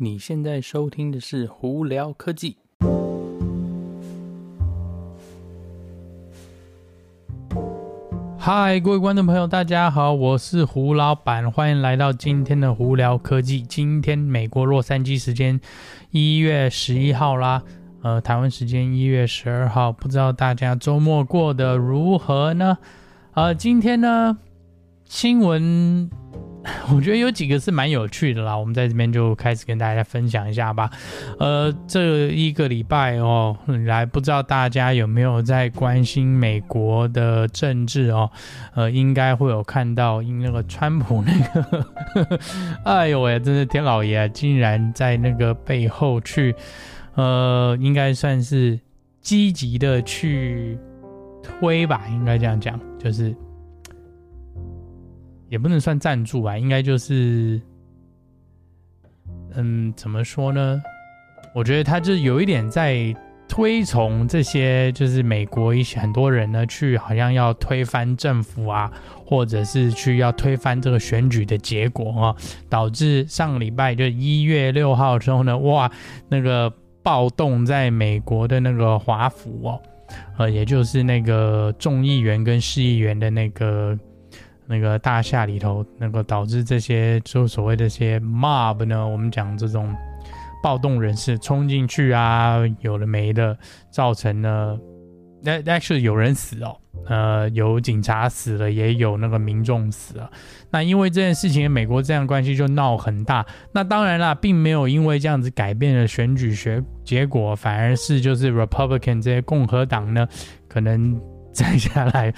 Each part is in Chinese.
你现在收听的是胡聊科技。嗨，各位观众朋友大家好，我是胡老板，欢迎来到今天的胡聊科技。今天美国洛杉矶时间1月11号啦，台湾时间1月12号，不知道大家周末过得如何呢？今天呢新闻我觉得有几个是蛮有趣的啦，我们在这边就开始跟大家分享一下吧。这一个礼拜哦，来不知道大家有没有在关心美国的政治哦？应该会有看到，因那个川普那个，哎呦喂，真是天老爷，竟然在那个背后去，应该算是积极的去推吧，应该这样讲，就是。也不能算赞助吧，应该就是怎么说呢，我觉得他就有一点在推崇这些，就是美国一些很多人呢去好像要推翻政府啊，或者是去要推翻这个选举的结果啊，导致上礼拜就1月6号之后呢，哇，那个暴动在美国的那个华府哦，也就是那个众议员跟市议员的那个大厦里头，那个导致这些就所谓这些 mob 呢，我们讲这种暴动人士冲进去啊，有的没的，造成了 actually 有人死哦，有警察死了，也有那个民众死了。那因为这件事情，美国这样关系就闹很大。那当然啦，并没有因为这样子改变了选举结果，反而是就是 Republican 这些共和党呢，可能再下来。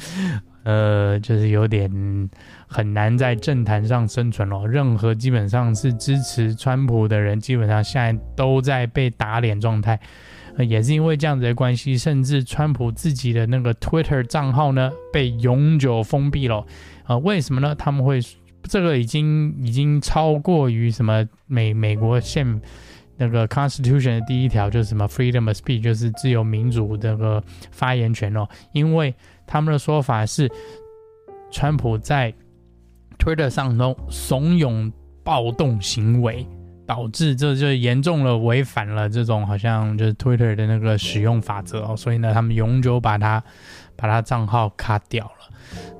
就是有点很难在政坛上生存咯，任何基本上是支持川普的人，基本上现在都在被打脸状态。也是因为这样子的关系，甚至川普自己的那个 Twitter 账号呢被永久封闭咯。为什么呢？他们会这个已经超过于什么美国宪那个 Constitution 的第一条，就是什么 Freedom of Speech， 就是自由民主的个发言权咯。因为他们的说法是，川普在 Twitter 上头怂恿暴动行为，导致这就严重了违反了这种好像就是 Twitter 的那个使用法则哦，所以呢，他们永久把他账号卡掉了。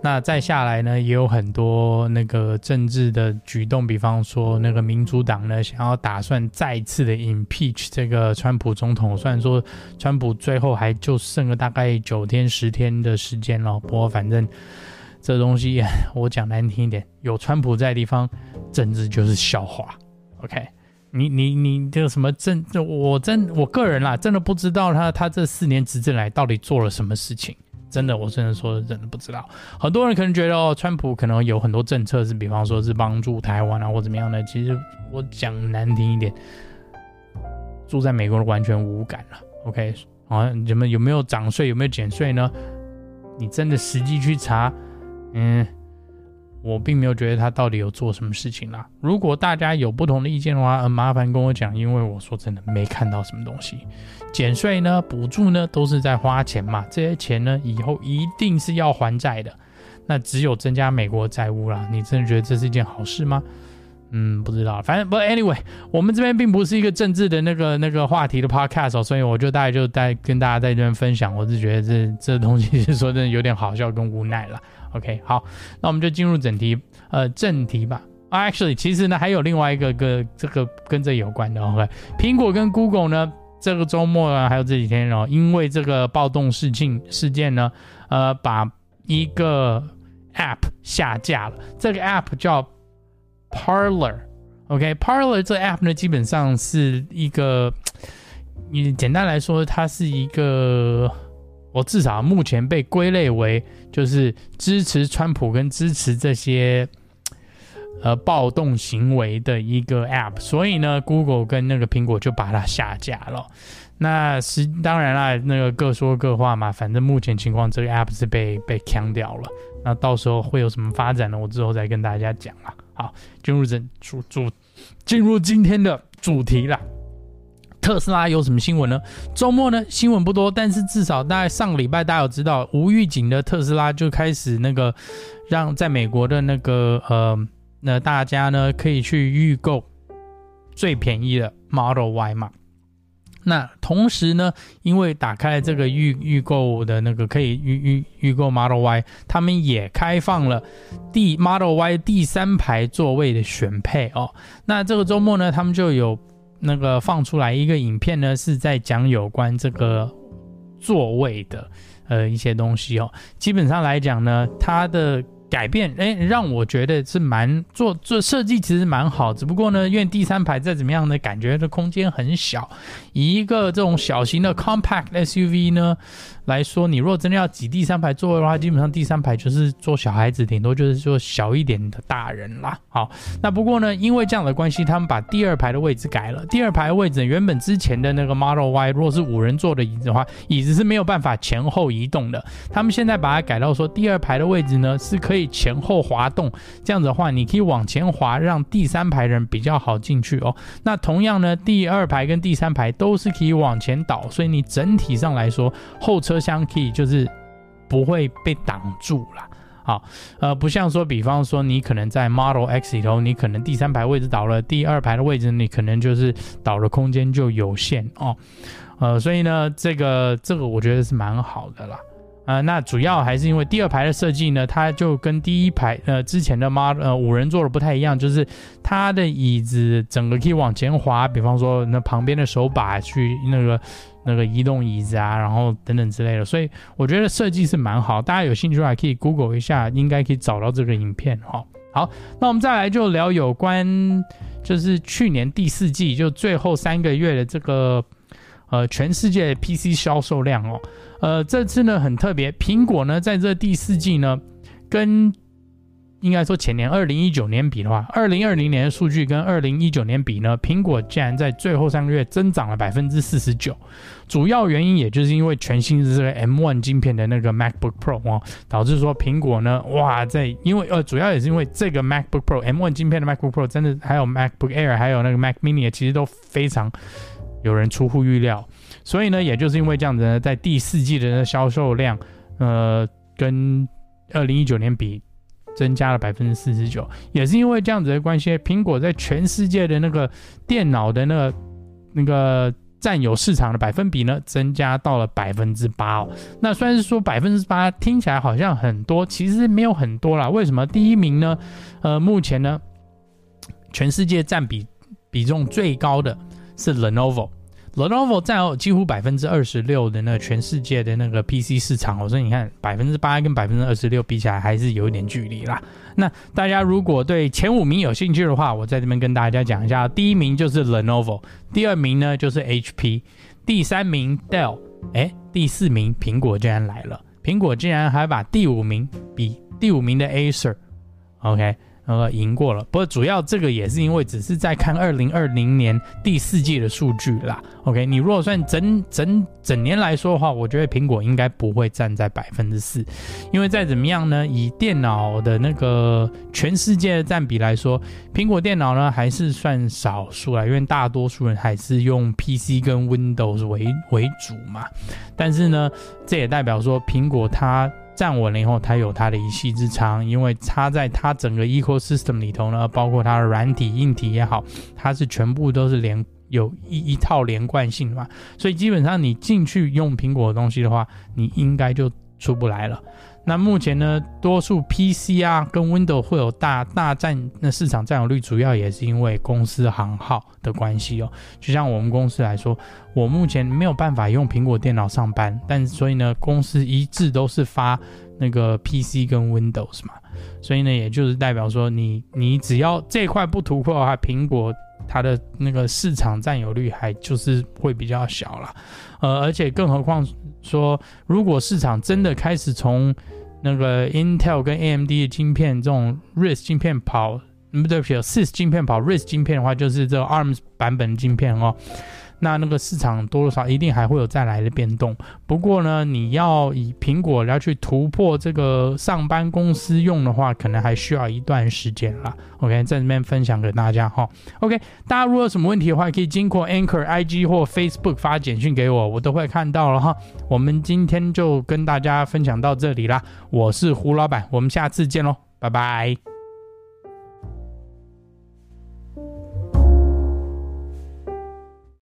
那再下来呢，也有很多那个政治的举动，比方说那个民主党呢，想要打算再次的 impeach 这个川普总统。虽然说川普最后还就剩了大概9天10天的时间了，不过反正这东西我讲难听一点，有川普在的地方，政治就是笑话。OK。你这个什么我个人啦，真的不知道他这4年执政来到底做了什么事情，我真的说真的不知道。很多人可能觉得哦，川普可能有很多政策是比方说是帮助台湾啊或怎么样的，其实我讲难听一点，住在美国的完全无感了。OK， 啊，你们有没有涨税有没有减税呢？你真的实际去查，我并没有觉得他到底有做什么事情啦。如果大家有不同的意见的话，麻烦跟我讲，因为我说真的没看到什么东西。减税呢，补助呢，都是在花钱嘛，这些钱呢，以后一定是要还债的。那只有增加美国债务啦，你真的觉得这是一件好事吗？不知道，反正不 anyway， 我们这边并不是一个政治的那个话题的 podcast 哦，所以我就大概跟大家在这边分享，我是觉得这东西是说真的有点好笑跟无奈了。OK， 好，那我们就进入正题吧。Actually， 其实呢还有另外一个这个跟这有关的 OK， 苹果跟 Google 呢这个周末啊还有这几天哦，因为这个暴动事件呢，把一个 app 下架了，这个 app 叫。Parler， 这 app 呢，基本上是一个，简单来说，它是一个，我至少目前被归类为就是支持川普跟支持这些暴动行为的一个 app， 所以呢 ，Google 跟那个苹果就把它下架了。那当然啦，那个各说各话嘛，反正目前情况，这个 app 是被砍掉了。那到时候会有什么发展呢？我之后再跟大家讲啦。好，进入今天的主题啦。特斯拉有什么新闻呢？周末呢新闻不多，但是至少大概上个礼拜大家有知道，无预警的特斯拉就开始那个让在美国的那个大家呢可以去预购最便宜的 Model Y 嘛。那同时呢，因为打开了这个预购的那个可以预购 Model Y， 他们也开放了 Model Y 第三排座位的选配哦。那这个周末呢，他们就有那个放出来一个影片呢，是在讲有关这个座位的一些东西哦。基本上来讲呢，它的改变让我觉得是蛮做设计其实蛮好，只不过呢因为第三排再怎么样的感觉的空间很小，以一个这种小型的 compact SUV 呢来说，你如果真的要挤第三排座位的话，基本上第三排就是坐小孩子，顶多就是坐小一点的大人啦。好，那不过呢因为这样的关系，他们把第二排的位置改了。第二排的位置原本之前的那个 Model Y 如果是5人坐的椅子的话，椅子是没有办法前后移动的，他们现在把它改到说第二排的位置呢是可以前后滑动，这样子的话你可以往前滑，让第三排人比较好进去哦。那同样呢第二排跟第三排都是可以往前倒，所以你整体上来说后车厢可以就是不会被挡住啦。好，不像说比方说你可能在 Model X 里头，你可能第三排位置倒了，第二排的位置你可能就是倒的空间就有限哦。所以呢这个我觉得是蛮好的啦。那主要还是因为第二排的设计呢，它就跟第一排之前的五人座的不太一样，就是它的椅子整个可以往前滑，比方说那旁边的手把去那个移动椅子啊，然后等等之类的，所以我觉得设计是蛮好，大家有兴趣的话可以 Google 一下，应该可以找到这个影片哦。好，那我们再来就聊有关就是去年第四季就最后3个月的这个全世界的 PC 销售量哦。这次呢很特别，苹果呢在这第四季呢跟应该说前年2019年比的话，2020年的数据跟2019年比呢，苹果竟然在最后3个月增长了 49%， 主要原因也就是因为全新的这个 M1 晶片的那个 MacBook Pro 哦，导致说苹果呢哇在因为主要也是因为这个 MacBook Pro M1 晶片的 MacBook Pro 真的还有 MacBook Air 还有那个 Mac mini 其实都非常有人出乎预料，所以呢也就是因为这样子呢，在第四季的销售量跟2019年比增加了 49%， 也是因为这样子的关系，苹果在全世界的那个电脑的那个占有市场的百分比呢增加到了 8%、哦。那虽然是说 8% 听起来好像很多，其实没有很多啦。为什么第一名呢目前呢全世界占比重最高的是 Lenovo 占有几乎 26% 的那全世界的那个 PC 市场，所以你看 8% 跟 26% 比起来还是有一点距离啦。那大家如果对前5名有兴趣的话，我在这边跟大家讲一下，第1名就是 Lenovo， 第2名呢就是 HP， 第3名 Dell， 第4名苹果竟然来了，苹果竟然还把第五名的 Acer OK赢过了。不过主要这个也是因为只是在看2020年第四季的数据啦。OK， 你如果算整年来说的话，我觉得苹果应该不会站在 4%， 因为再怎么样呢，以电脑的那个全世界的占比来说，苹果电脑呢还是算少数啦，因为大多数人还是用 PC 跟 Windows 为主嘛。但是呢，这也代表说苹果它站稳了以后，它有它的一技之长，因为它在它整个 ecosystem 里头呢，包括它的软体硬体也好，它是全部都是有一套连贯性嘛，所以基本上你进去用苹果的东西的话，你应该就出不来了。那目前呢，多数 PC 啊跟 Windows 会有大占那市场占有率，主要也是因为公司行号的关系哦。就像我们公司来说，我目前没有办法用苹果电脑上班，但所以呢，公司一致都是发那个 PC 跟 Windows 嘛，所以呢，也就是代表说你只要这块不突破的话，苹果它的那个市场占有率还就是会比较小啦。而且更何况说，如果市场真的开始从那个 Intel 跟 AMD 的晶片这种 RISC 晶片跑，对不起 ，CIS 晶片跑 RISC 晶片的话，就是这个 ARM 版本晶片哦。那个市场多多少一定还会有再来的变动。不过呢，你要以苹果要去突破这个上班公司用的话，可能还需要一段时间啦。OK， 在这边分享给大家。OK， 大家如果有什么问题的话，可以经过 Anchor IG 或 Facebook 发简讯给我，我都会看到了。我们今天就跟大家分享到这里啦。我是胡老板，我们下次见咯，拜拜。